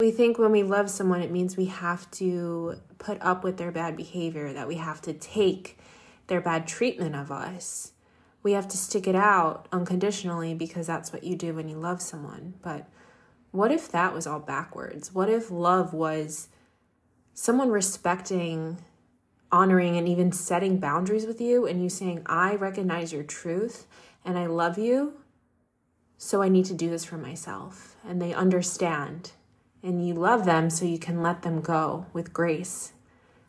We think when we love someone, it means we have to put up with their bad behavior, that we have to take their bad treatment of us. We have to stick it out unconditionally because that's what you do when you love someone. But what if that was all backwards? What if love was someone respecting, honoring, and even setting boundaries with you, and you saying, I recognize your truth and I love you, so I need to do this for myself. And they understand, and you love them so you can let them go with grace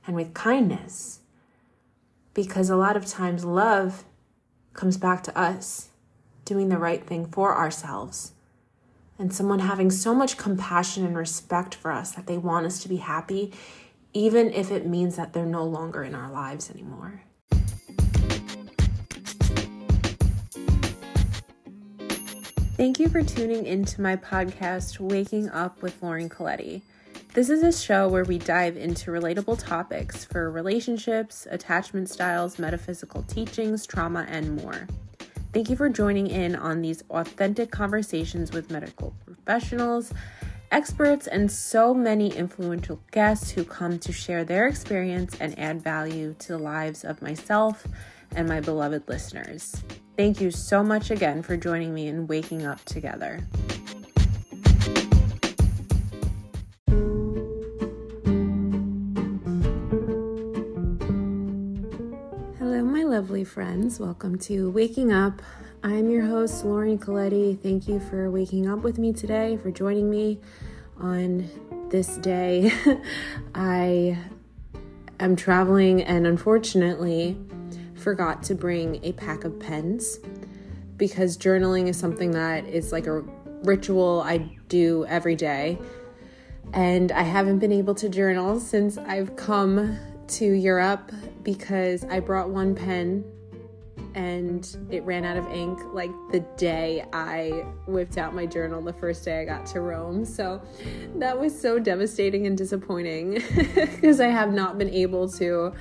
and with kindness. Because a lot of times love comes back to us doing the right thing for ourselves, and someone having so much compassion and respect for us that they want us to be happy, even if it means that they're no longer in our lives anymore. Thank you for tuning into my podcast, Waking Up with Lauren Colletti. This is a show where we dive into relatable topics for relationships, attachment styles, metaphysical teachings, trauma, and more. Thank you for joining in on these authentic conversations with medical professionals, experts, and so many influential guests who come to share their experience and add value to the lives of myself and my beloved listeners. Thank you so much again for joining me in Waking Up Together. Friends, welcome to Waking Up. I'm your host, Lauren Colletti. Thank you for waking up with me today, for joining me on this day. I am traveling and unfortunately forgot to bring a pack of pens because journaling is something that is like a ritual I do every day. And I haven't been able to journal since I've come to Europe because I brought one pen and it ran out of ink like the day I whipped out my journal, the first day I got to Rome. So that was so devastating and disappointing because I have not been able to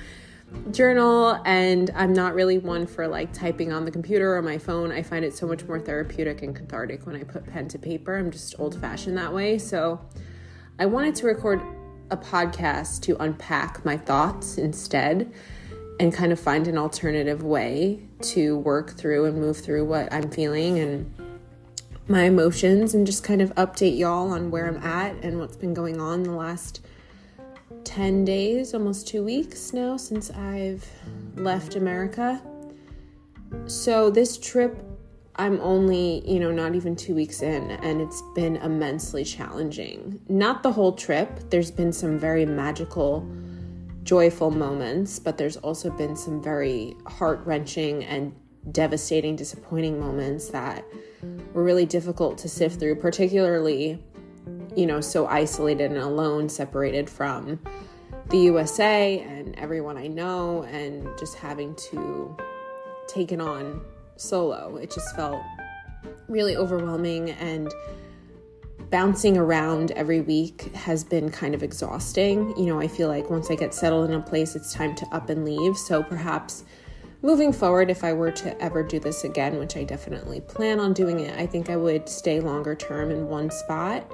journal, and I'm not really one for like typing on the computer or my phone. I find it so much more therapeutic and cathartic when I put pen to paper. I'm just old-fashioned that way. So I wanted to record a podcast to unpack my thoughts instead and kind of find an alternative way to work through and move through what I'm feeling and my emotions, and just kind of update y'all on where I'm at and what's been going on the last 10 days, almost 2 weeks now since I've left America. So this trip, I'm only, not even 2 weeks in, and it's been immensely challenging. Not the whole trip. There's been some very magical, joyful moments, but there's also been some very heart-wrenching and devastating, disappointing moments that were really difficult to sift through, particularly, so isolated and alone, separated from the USA and everyone I know, and just having to take it on solo. It just felt really overwhelming, and bouncing around every week has been kind of exhausting. I feel like once I get settled in a place, it's time to up and leave. So perhaps moving forward, if I were to ever do this again, which I definitely plan on doing it, I think I would stay longer term in one spot.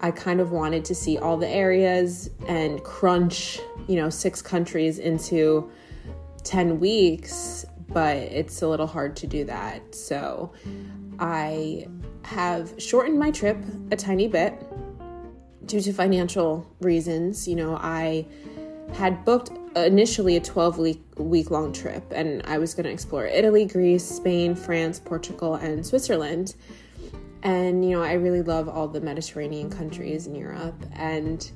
I kind of wanted to see all the areas and crunch, 6 countries into 10 weeks. But it's a little hard to do that. So I have shortened my trip a tiny bit due to financial reasons. I had booked initially a 12-week-long trip, and I was going to explore Italy, Greece, Spain, France, Portugal, and Switzerland. And, I really love all the Mediterranean countries in Europe. And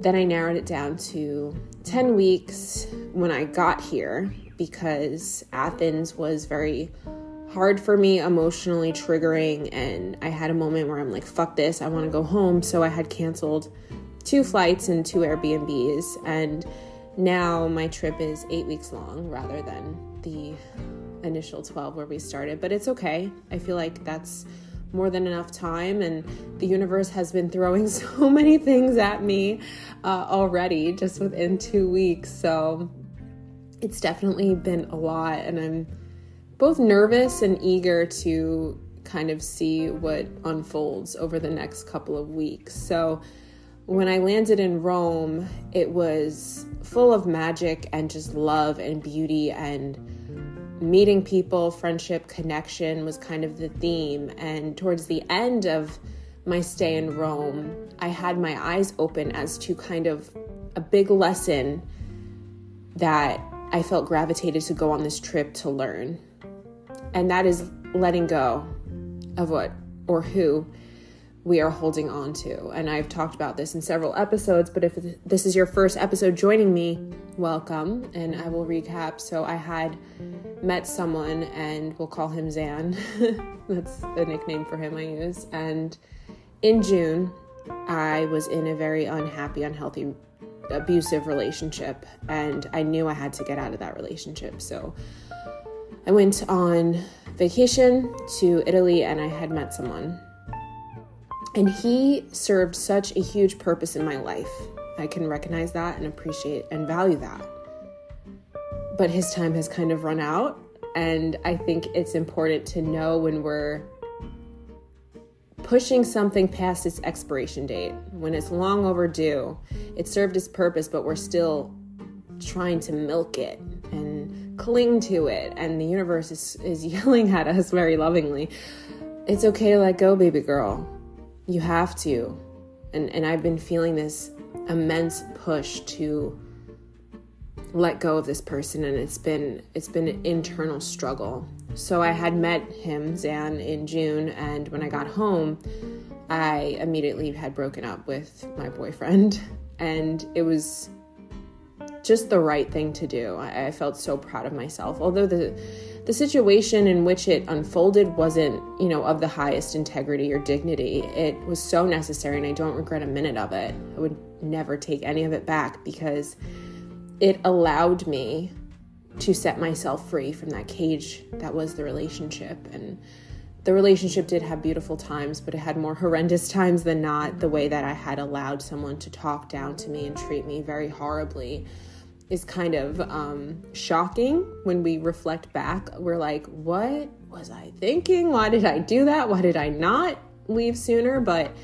then I narrowed it down to 10 weeks when I got here, because Athens was very hard for me, emotionally triggering, and I had a moment where I'm like, fuck this, I want to go home. So I had canceled 2 flights and 2 Airbnbs, and now my trip is 8 weeks long rather than the initial 12 where we started. But it's okay. I feel like that's more than enough time, and the universe has been throwing so many things at me already just within 2 weeks. So it's definitely been a lot, and I'm both nervous and eager to kind of see what unfolds over the next couple of weeks. So when I landed in Rome, it was full of magic and just love and beauty, and meeting people, friendship, connection was kind of the theme. And towards the end of my stay in Rome, I had my eyes open as to kind of a big lesson that I felt gravitated to go on this trip to learn. And that is letting go of what or who we are holding on to. And I've talked about this in several episodes, but if this is your first episode joining me, welcome. And I will recap. So I had met someone, and we'll call him Zan. That's the nickname for him I use. And in June, I was in a very unhappy, unhealthy, abusive relationship, and I knew I had to get out of that relationship. So I went on vacation to Italy, and I had met someone. And he served such a huge purpose in my life. I can recognize that and appreciate and value that. But his time has kind of run out. And I think it's important to know when we're pushing something past its expiration date, when it's long overdue, it served its purpose, but we're still trying to milk it and cling to it. And the universe is yelling at us very lovingly. It's okay to let go, baby girl. You have to. And I've been feeling this immense push to let go of this person, and it's been an internal struggle. So I had met him, Zan, in June, and when I got home, I immediately had broken up with my boyfriend, and it was just the right thing to do. I felt so proud of myself, although the situation in which it unfolded wasn't, of the highest integrity or dignity. It was so necessary, and I don't regret a minute of it. I would never take any of it back, because it allowed me to set myself free from that cage that was the relationship. And the relationship did have beautiful times, but it had more horrendous times than not. The way that I had allowed someone to talk down to me and treat me very horribly is kind of shocking when we reflect back. We're like, what was I thinking? Why did I do that? Why did I not leave sooner? But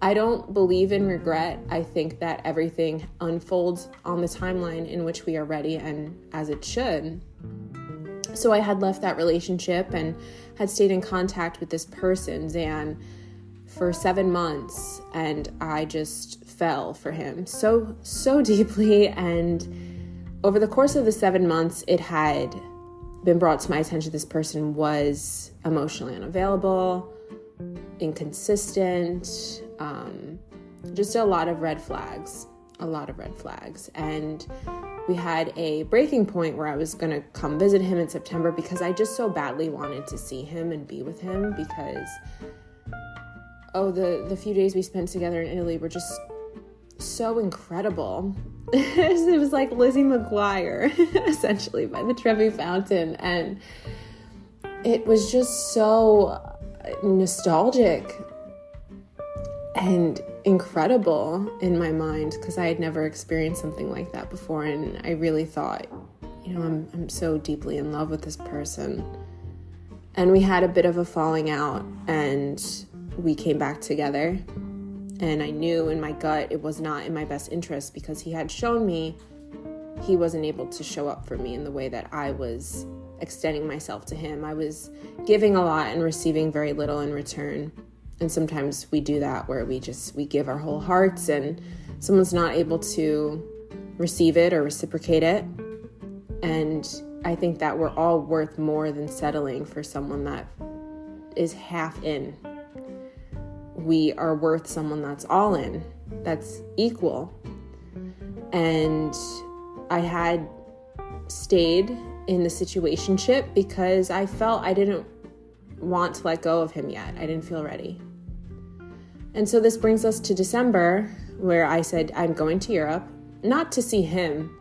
I don't believe in regret. I think that everything unfolds on the timeline in which we are ready, and as it should. So I had left that relationship and had stayed in contact with this person, Zan, for 7 months, and I just fell for him so deeply. And over the course of the 7 months, it had been brought to my attention this person was emotionally unavailable, inconsistent, just a lot of red flags. And we had a breaking point where I was going to come visit him in September, because I just so badly wanted to see him and be with him, because the few days we spent together in Italy were just so incredible. It was like Lizzie McGuire, essentially, by the Trevi Fountain, and it was just so nostalgic and incredible in my mind, because I had never experienced something like that before. And I really thought, I'm so deeply in love with this person. And we had a bit of a falling out, and we came back together. And I knew in my gut it was not in my best interest, because he had shown me he wasn't able to show up for me in the way that I was extending myself to him. I was giving a lot and receiving very little in return. And sometimes we do that, where we give our whole hearts, and someone's not able to receive it or reciprocate it. And I think that we're all worth more than settling for someone that is half in. We are worth someone that's all in, that's equal. And I had stayed in the situationship because I felt I didn't want to let go of him yet. I didn't feel ready. And so this brings us to December, where I said, I'm going to Europe, not to see him,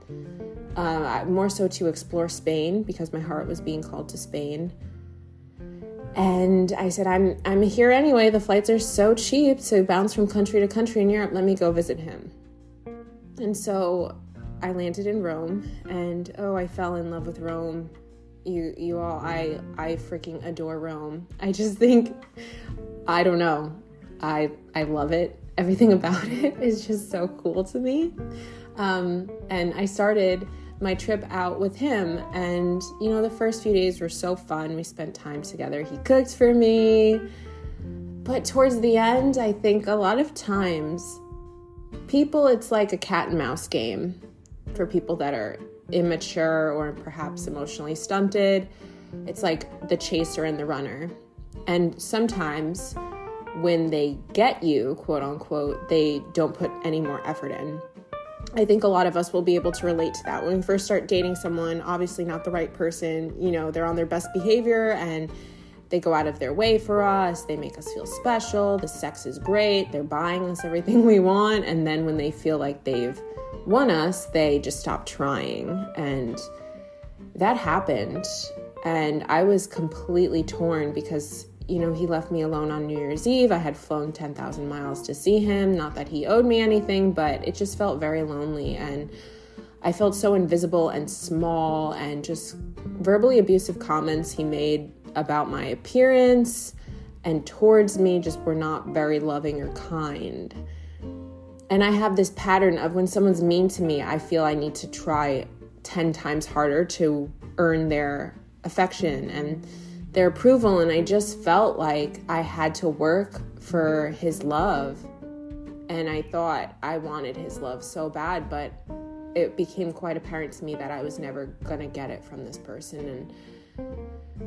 more so to explore Spain, because my heart was being called to Spain. And I said, I'm here anyway. The flights are so cheap to bounce from country to country in Europe. Let me go visit him. And so I landed in Rome, and I fell in love with Rome you all, I freaking adore Rome. I just think, I don't know, I love it. Everything about it is just so cool to me. And I started my trip out with him, and you know, the first few days were so fun. We spent time together. He cooked for me. But towards the end, I think a lot of times people, it's like a cat and mouse game for people that are immature or perhaps emotionally stunted. It's like the chaser and the runner. And sometimes when they get you, quote unquote, they don't put any more effort in. I think a lot of us will be able to relate to that. When we first start dating someone, obviously not the right person, you know, they're on their best behavior and they go out of their way for us. They make us feel special. The sex is great. They're buying us everything we want. And then when they feel like they've won us, they just stop trying. And that happened. And I was completely torn because, you know, he left me alone on New Year's Eve. I had flown 10,000 miles to see him. Not that he owed me anything, but it just felt very lonely. And I felt so invisible and small, and just verbally abusive comments he made about my appearance and towards me just were not very loving or kind. And I have this pattern of when someone's mean to me, I feel I need to try 10 times harder to earn their affection and their approval, and I just felt like I had to work for his love. And I thought I wanted his love so bad, but it became quite apparent to me that I was never gonna get it from this person, and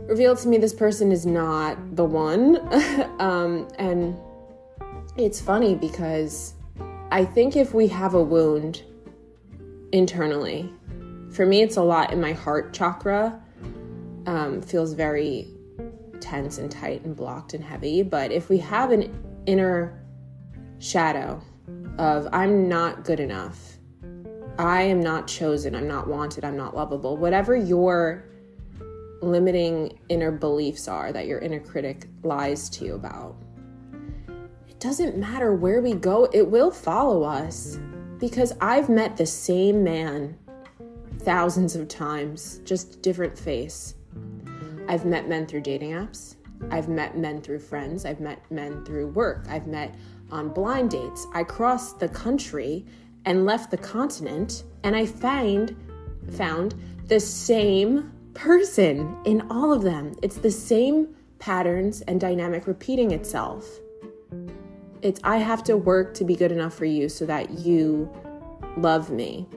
revealed to me this person is not the one. And it's funny because I think if we have a wound internally, for me it's a lot in my heart chakra, feels very tense and tight and blocked and heavy. But if we have an inner shadow of I'm not good enough, I am not chosen, I'm not wanted, I'm not lovable, whatever your limiting inner beliefs are that your inner critic lies to you about, it doesn't matter where we go, it will follow us. Because I've met the same man thousands of times, just different face. I've met men through dating apps. I've met men through friends. I've met men through work. I've met on blind dates. I crossed the country and left the continent, and I found the same person in all of them. It's the same patterns and dynamic repeating itself. It's I have to work to be good enough for you so that you love me.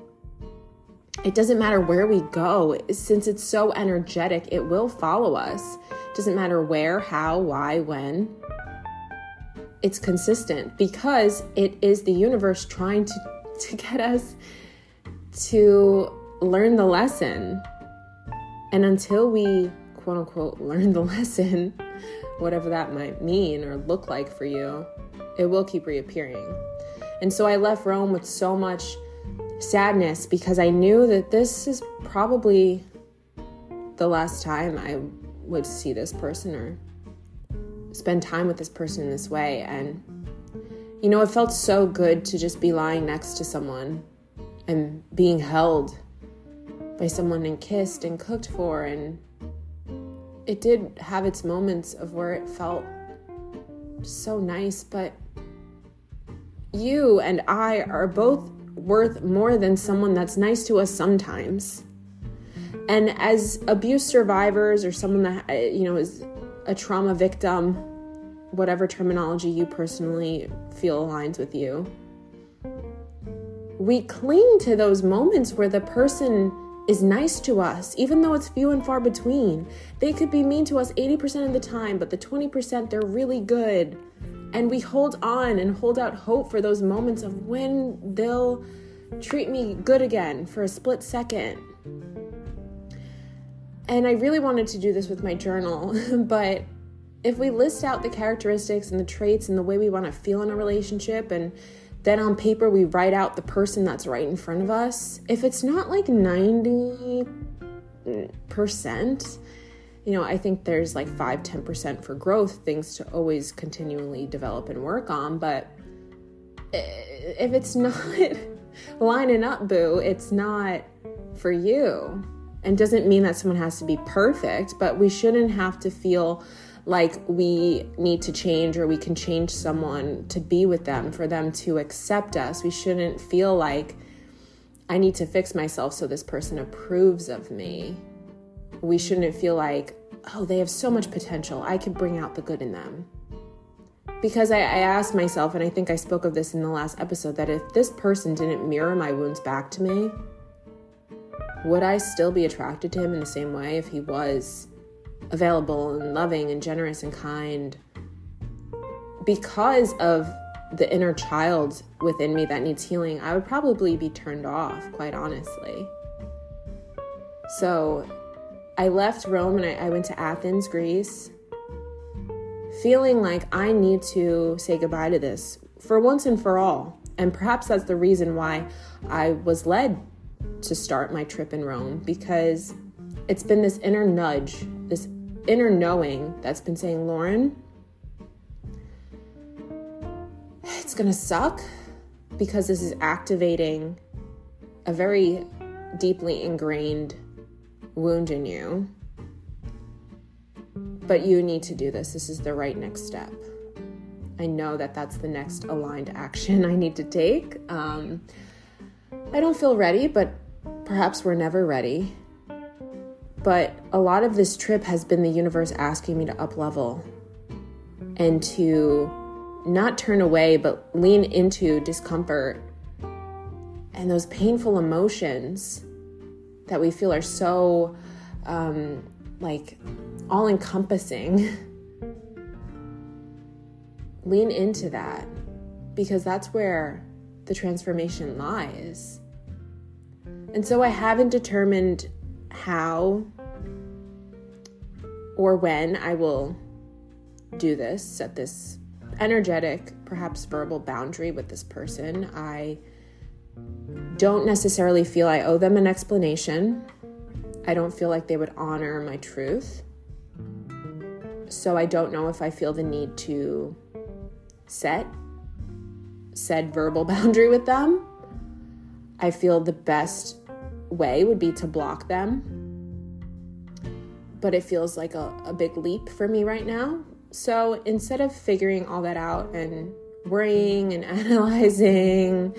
It doesn't matter where we go. Since it's so energetic, it will follow us. It doesn't matter where, how, why, when. It's consistent because it is the universe trying to get us to learn the lesson. And until we, quote unquote, learn the lesson, whatever that might mean or look like for you, it will keep reappearing. And so I left Rome with so much sadness because I knew that this is probably the last time I would see this person or spend time with this person in this way. And, you know, it felt so good to just be lying next to someone and being held by someone and kissed and cooked for. And it did have its moments of where it felt so nice, but you and I are both worth more than someone that's nice to us sometimes. And as abuse survivors or someone that, you know, is a trauma victim, whatever terminology you personally feel aligns with you, we cling to those moments where the person is nice to us, even though it's few and far between. They could be mean to us 80% of the time, but the 20%, they're really good. And we hold on and hold out hope for those moments of when they'll treat me good again for a split second. And I really wanted to do this with my journal, but if we list out the characteristics and the traits and the way we want to feel in a relationship, and then on paper, we write out the person that's right in front of us, if it's not like 90%, you know, I think there's like 5, 10% for growth, things to always continually develop and work on. But if it's not lining up, boo, it's not for you. And doesn't mean that someone has to be perfect, but we shouldn't have to feel like we need to change or we can change someone to be with them, for them to accept us. We shouldn't feel like I need to fix myself so this person approves of me. We shouldn't feel like, oh, they have so much potential, I could bring out the good in them. Because I asked myself, and I think I spoke of this in the last episode, that if this person didn't mirror my wounds back to me, would I still be attracted to him in the same way if he was available and loving and generous and kind? Because of the inner child within me that needs healing, I would probably be turned off, quite honestly. So I left Rome and I went to Athens, Greece, feeling like I need to say goodbye to this for once and for all. And perhaps that's the reason why I was led to start my trip in Rome, because it's been this inner nudge, this inner knowing that's been saying, Lauren, it's gonna suck, because this is activating a very deeply ingrained wound in you, but you need to do this. This is the right next step. I know that that's the next aligned action I need to take. I don't feel ready, but perhaps we're never ready. But a lot of this trip has been the universe asking me to up-level and to not turn away, but lean into discomfort and those painful emotions that we feel are so, all-encompassing. Lean into that, because that's where the transformation lies. And so I haven't determined how or when I will do this, set this energetic, perhaps verbal boundary with this person. I don't necessarily feel I owe them an explanation. I don't feel like they would honor my truth. So I don't know if I feel the need to set said verbal boundary with them. I feel the best way would be to block them. But it feels like a big leap for me right now. So instead of figuring all that out and worrying and analyzing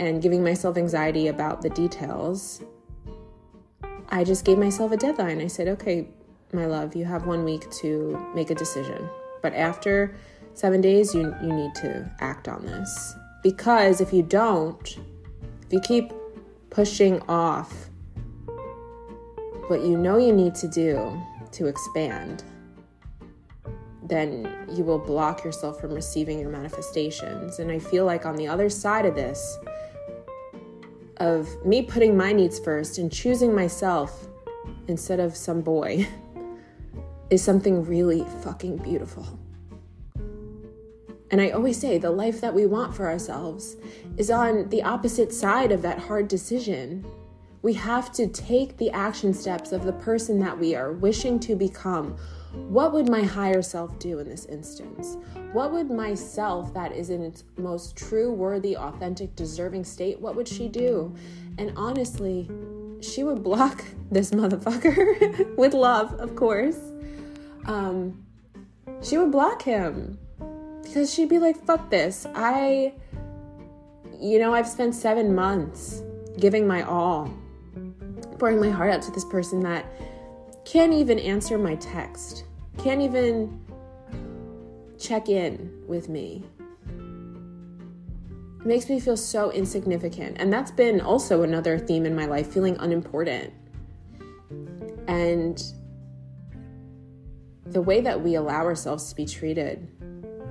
and giving myself anxiety about the details, I just gave myself a deadline. I said, okay, my love, you have 1 week to make a decision. But after 7 days, you need to act on this. Because if you don't, if you keep pushing off what you know you need to do to expand, then you will block yourself from receiving your manifestations. And I feel like on the other side of this, of me putting my needs first and choosing myself instead of some boy, is something really fucking beautiful. And I always say the life that we want for ourselves is on the opposite side of that hard decision. We have to take the action steps of the person that we are wishing to become. What would my higher self do in this instance? What would myself that is in its most true, worthy, authentic, deserving state, what would she do? And honestly, she would block this motherfucker with love, of course. She would block him. Because she'd be like, fuck this. I've spent 7 months giving my all, pouring my heart out to this person that can't even answer my text, can't even check in with me. It makes me feel so insignificant. And that's been also another theme in my life, feeling unimportant. And the way that we allow ourselves to be treated,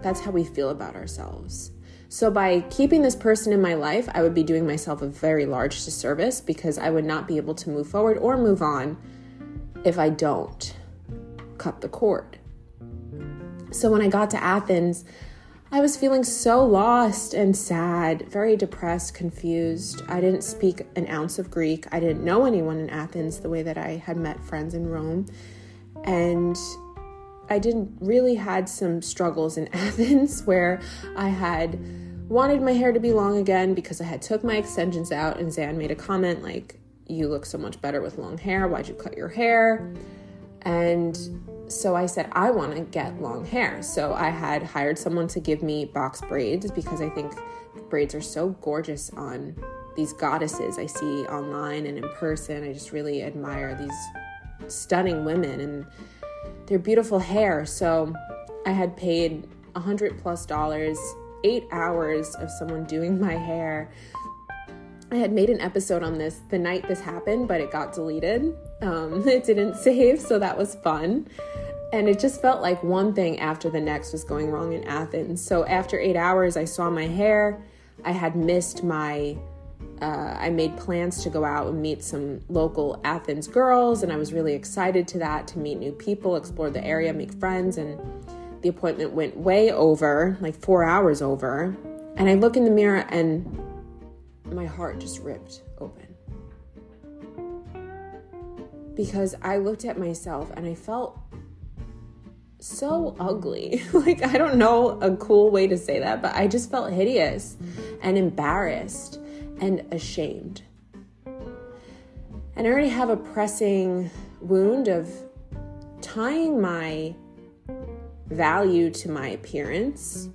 that's how we feel about ourselves. So by keeping this person in my life, I would be doing myself a very large disservice, because I would not be able to move forward or move on if I don't cut the cord. So when I got to Athens, I was feeling so lost and sad, very depressed, confused. I didn't speak an ounce of Greek. I didn't know anyone in Athens the way that I had met friends in Rome. And I really had some struggles in Athens, where I had wanted my hair to be long again because I had took my extensions out, and Zan made a comment like, you look so much better with long hair. Why'd you cut your hair? And so I said, I want to get long hair. So I had hired someone to give me box braids because I think braids are so gorgeous on these goddesses I see online and in person. I just really admire these stunning women and their beautiful hair. So I had paid $100+, 8 hours of someone doing my hair. I had made an episode on this the night this happened, but it got deleted. It didn't save, so that was fun. And it just felt like one thing after the next was going wrong in Athens. So after 8 hours, I saw my hair. I had missed my, I made plans to go out and meet some local Athens girls, and I was really excited to meet new people, explore the area, make friends, and the appointment went way over, like 4 hours over, and I look in the mirror and my heart just ripped open. Because I looked at myself and I felt so ugly. Like, I don't know a cool way to say that, but I just felt hideous and embarrassed and ashamed. And I already have a pressing wound of tying my value to my appearance.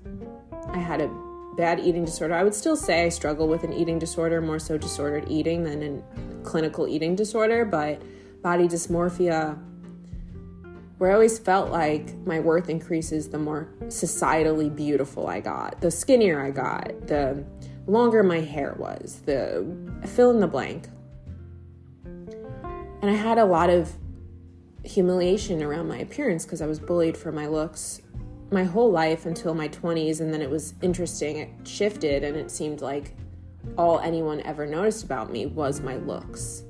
I had a bad eating disorder. I would still say I struggle with an eating disorder, more so disordered eating than a clinical eating disorder, but body dysmorphia, where I always felt like my worth increases the more societally beautiful I got, the skinnier I got, the longer my hair was, the fill in the blank. And I had a lot of humiliation around my appearance because I was bullied for my looks my whole life until my 20s, and then it was interesting, it shifted, and it seemed like all anyone ever noticed about me was my looks.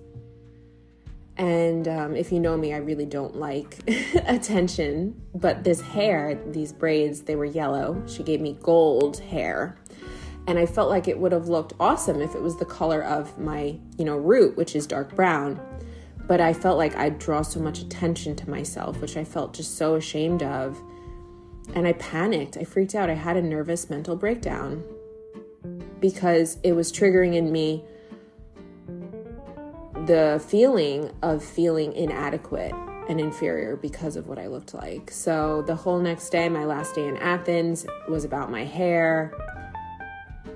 And if you know me, I really don't like attention, but this hair, these braids, they were yellow. She gave me gold hair, and I felt like it would have looked awesome if it was the color of my, root, which is dark brown. But I felt like I'd draw so much attention to myself, which I felt just so ashamed of. And I panicked. I freaked out. I had a nervous mental breakdown because it was triggering in me the feeling of feeling inadequate and inferior because of what I looked like. So the whole next day, my last day in Athens, was about my hair.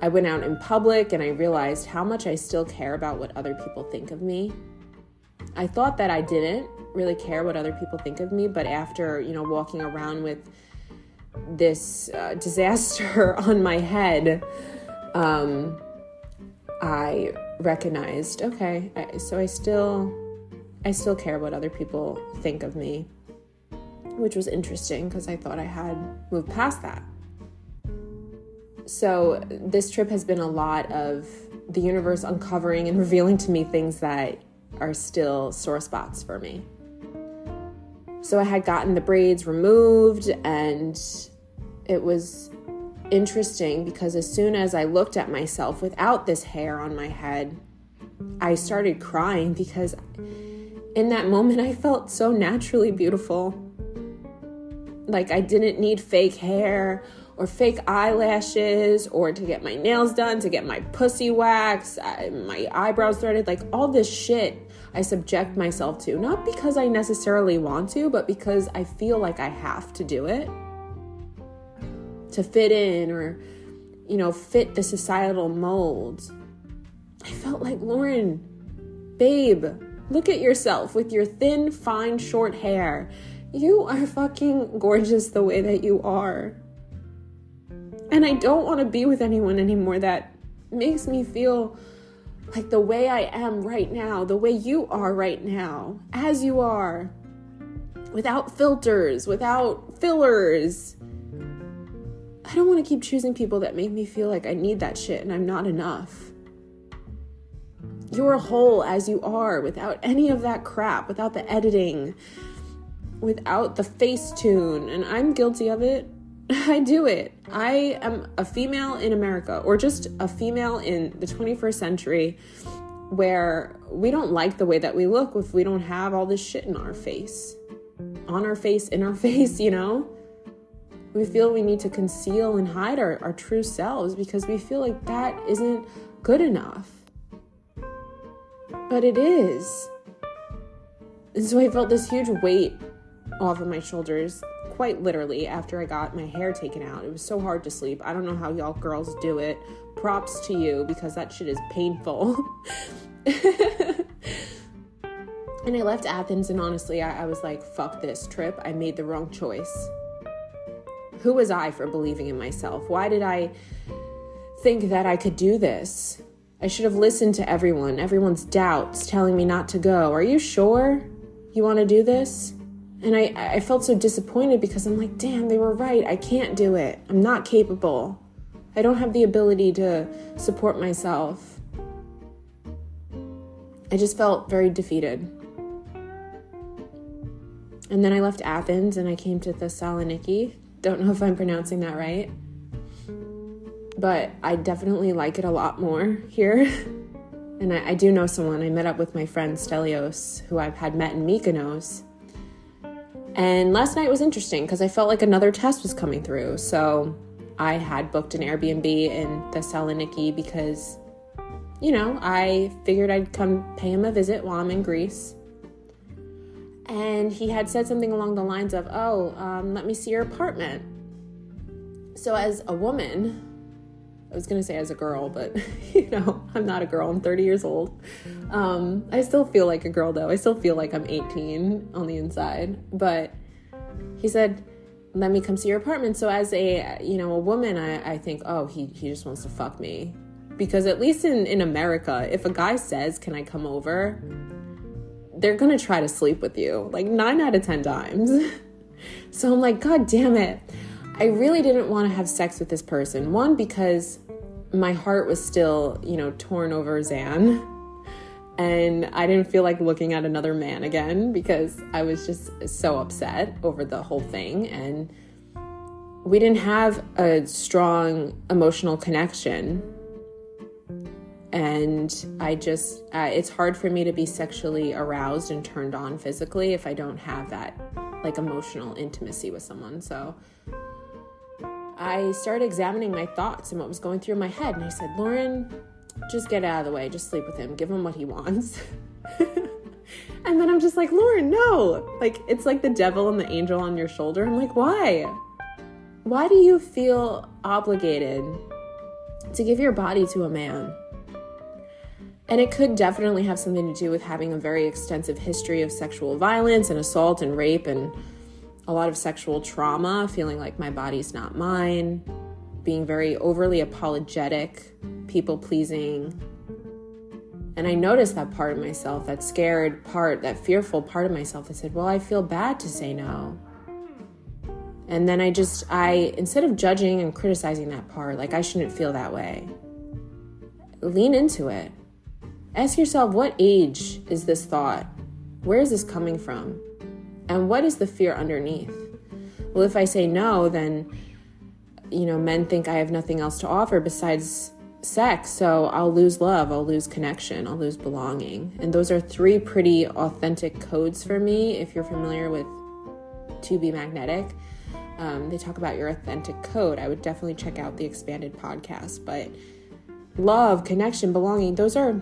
I went out in public and I realized how much I still care about what other people think of me. I thought that I didn't really care what other people think of me, but after, walking around with this disaster on my head, I recognized, okay, I still care what other people think of me, which was interesting because I thought I had moved past that. So this trip has been a lot of the universe uncovering and revealing to me things that are still sore spots for me. So I had gotten the braids removed, and it was interesting because as soon as I looked at myself without this hair on my head, I started crying because in that moment I felt so naturally beautiful. Like, I didn't need fake hair or fake eyelashes, or to get my nails done, to get my pussy waxed, my eyebrows threaded, like all this shit I subject myself to. Not because I necessarily want to, but because I feel like I have to do it to fit in or, fit the societal mold. I felt like, Lauren, babe, look at yourself with your thin, fine, short hair. You are fucking gorgeous the way that you are. And I don't want to be with anyone anymore that makes me feel like the way I am right now, the way you are right now, as you are, without filters, without fillers. I don't want to keep choosing people that make me feel like I need that shit and I'm not enough. You're whole as you are, without any of that crap, without the editing, without the Facetune, and I'm guilty of it. I do it. I am a female in America, or just a female in the 21st century, where we don't like the way that we look if we don't have all this shit in our face. On our face, in our face, We feel we need to conceal and hide our true selves because we feel like that isn't good enough. but it is. And so I felt this huge weight off of my shoulders, quite literally, after I got my hair taken out. It was so hard to sleep. I don't know how y'all girls do it. Props to you, because that shit is painful. And I left Athens, and honestly, I was like, fuck this trip. I made the wrong choice. Who was I for believing in myself? Why did I think that I could do this? I should have listened to everyone's doubts telling me not to go. Are you sure you want to do this? And I felt so disappointed, because I'm like, damn, they were right. I can't do it. I'm not capable. I don't have the ability to support myself. I just felt very defeated. And then I left Athens and I came to Thessaloniki. Don't know if I'm pronouncing that right. But I definitely like it a lot more here. And I do know someone. I met up with my friend Stelios, who I've had met in Mykonos. And last night was interesting because I felt like another test was coming through. So I had booked an Airbnb in Thessaloniki because, you know, I figured I'd come pay him a visit while I'm in Greece. And he had said something along the lines of, let me see your apartment. So as a woman... I was going to say as a girl, but, you know, I'm not a girl. I'm 30 years old. I still feel like a girl, though. I still feel like I'm 18 on the inside. But he said, let me come see your apartment. So as a woman, I think, he just wants to fuck me. Because at least in America, if a guy says, can I come over? They're going to try to sleep with you. Like 9 out of 10 times. So I'm like, God damn it. I really didn't want to have sex with this person. One, because my heart was still, torn over Zan. And I didn't feel like looking at another man again because I was just so upset over the whole thing. And we didn't have a strong emotional connection. And I just, it's hard for me to be sexually aroused and turned on physically if I don't have that, like, emotional intimacy with someone. So... I started examining my thoughts and what was going through my head. And I said, Lauren, just get out of the way. Just sleep with him. Give him what he wants. And then I'm just like, Lauren, no. Like, it's like the devil and the angel on your shoulder. I'm like, why? Why do you feel obligated to give your body to a man? And it could definitely have something to do with having a very extensive history of sexual violence and assault and rape and a lot of sexual trauma, feeling like my body's not mine, being very overly apologetic, people-pleasing. And I noticed that part of myself, that scared part, that fearful part of myself that said, well, I feel bad to say no. And then I instead of judging and criticizing that part, like I shouldn't feel that way, lean into it. Ask yourself, what age is this thought? Where is this coming from? And what is the fear underneath? Well, if I say no, then, men think I have nothing else to offer besides sex. So I'll lose love. I'll lose connection. I'll lose belonging. And those are 3 pretty authentic codes for me. If you're familiar with To Be Magnetic, they talk about your authentic code. I would definitely check out the expanded podcast. But love, connection, belonging, those are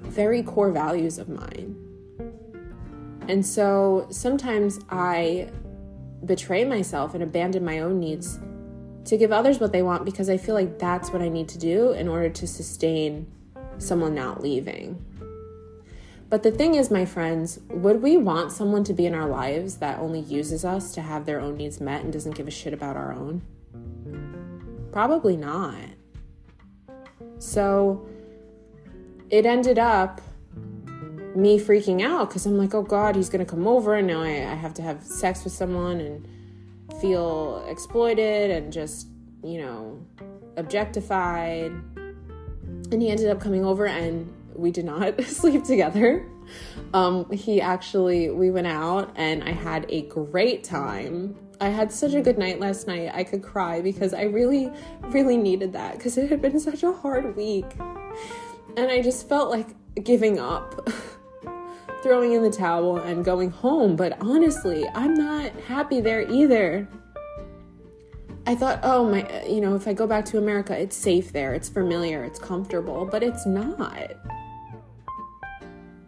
very core values of mine. And so sometimes I betray myself and abandon my own needs to give others what they want because I feel like that's what I need to do in order to sustain someone not leaving. But the thing is, my friends, would we want someone to be in our lives that only uses us to have their own needs met and doesn't give a shit about our own? Probably not. So it ended up me freaking out because I'm like, oh God, he's going to come over and now I have to have sex with someone and feel exploited and just, objectified. And he ended up coming over and we did not sleep together. We went out and I had a great time. I had such a good night last night. I could cry because I really, really needed that because it had been such a hard week. And I just felt like giving up. Throwing in the towel and going home, but honestly, I'm not happy there either. I thought, if I go back to America, it's safe there, it's familiar, it's comfortable, but it's not.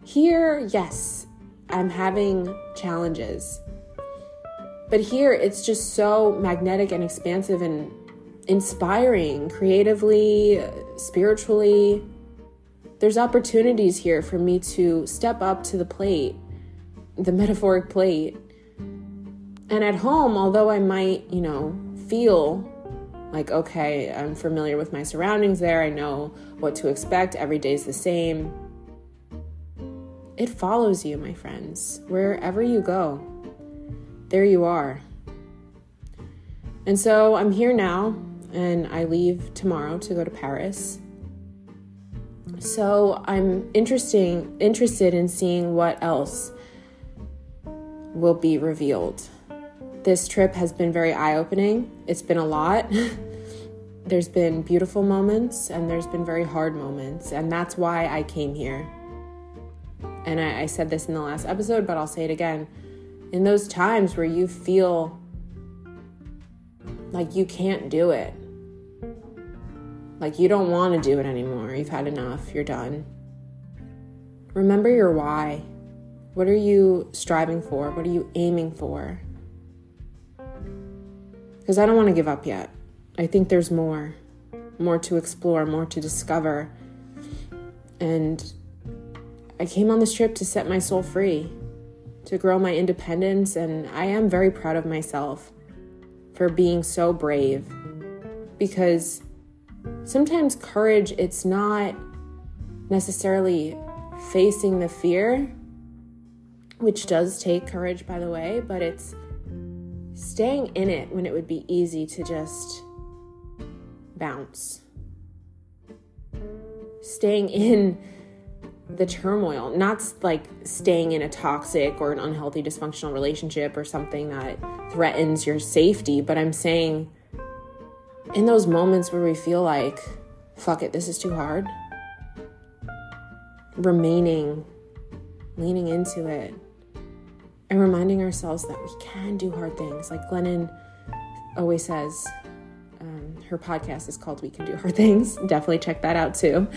Here, yes, I'm having challenges. But here, it's just so magnetic and expansive and inspiring, creatively, spiritually. There's opportunities here for me to step up to the plate, the metaphoric plate. And at home, although I might, feel like, okay, I'm familiar with my surroundings there, I know what to expect, every day's the same. It follows you, my friends. Wherever you go, there you are. And so I'm here now, and I leave tomorrow to go to Paris. So I'm interested in seeing what else will be revealed. This trip has been very eye-opening. It's been a lot. There's been beautiful moments, and there's been very hard moments, and that's why I came here. And I said this in the last episode, but I'll say it again. In those times where you feel like you can't do it, like you don't want to do it anymore, you've had enough, you're done, remember your why. What are you striving for? What are you aiming for? Because I don't want to give up yet. I think there's more to explore, more to discover. And I came on this trip to set my soul free, to grow my independence, and I am very proud of myself for being so brave, because sometimes courage, it's not necessarily facing the fear, which does take courage, by the way, but it's staying in it when it would be easy to just bounce. Staying in the turmoil, not like staying in a toxic or an unhealthy dysfunctional relationship or something that threatens your safety, but I'm saying in those moments where we feel like, fuck it, this is too hard, remaining, leaning into it, and reminding ourselves that we can do hard things. Like Glennon always says, her podcast is called We Can Do Hard Things. Definitely check that out too.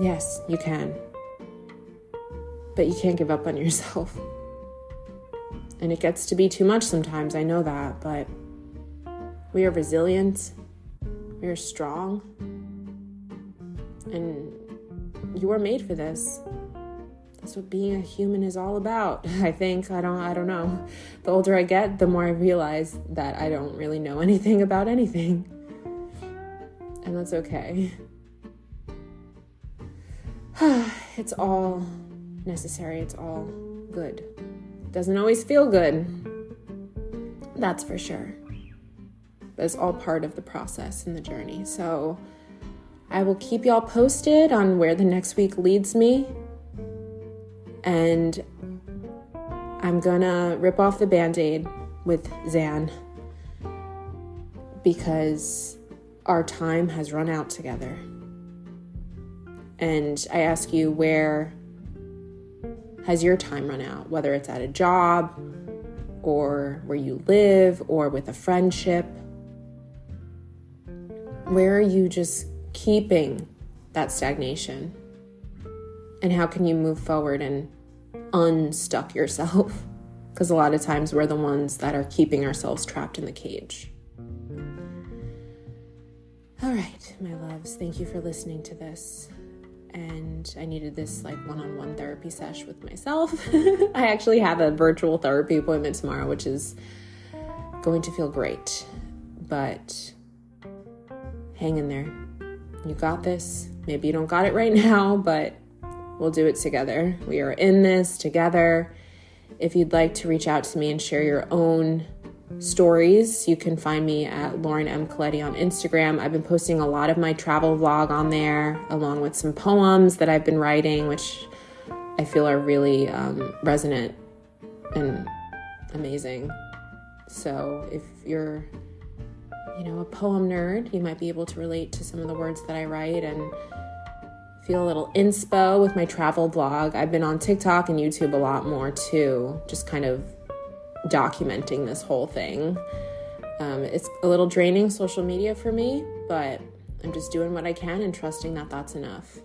Yes, you can. But you can't give up on yourself. And it gets to be too much sometimes, I know that, but we are resilient, we are strong, and you are made for this. That's what being a human is all about, I think. I don't know. The older I get, the more I realize that I don't really know anything about anything. And that's okay. It's all necessary. It's all good. Doesn't always feel good, that's for sure, but it's all part of the process and the journey. So I will keep y'all posted on where the next week leads me, and I'm gonna rip off the band-aid with Xan, because our time has run out together. And I ask you, where has your time run out? Whether it's at a job or where you live or with a friendship, where are you just keeping that stagnation? And how can you move forward and unstuck yourself? Because a lot of times we're the ones that are keeping ourselves trapped in the cage. All right, my loves, thank you for listening to this. And I needed this one-on-one therapy sesh with myself. I actually have a virtual therapy appointment tomorrow, which is going to feel great. But hang in there. You got this. Maybe you don't got it right now, but we'll do it together. We are in this together. If you'd like to reach out to me and share your own stories, you can find me at Lauren M. Colletti on Instagram. I've been posting a lot of my travel vlog on there, along with some poems that I've been writing, which I feel are really resonant and amazing. So if you're, a poem nerd, you might be able to relate to some of the words that I write and feel a little inspo with my travel vlog. I've been on TikTok and YouTube a lot more too, just kind of documenting this whole thing. It's a little draining, social media, for me, but I'm just doing what I can and trusting that that's enough.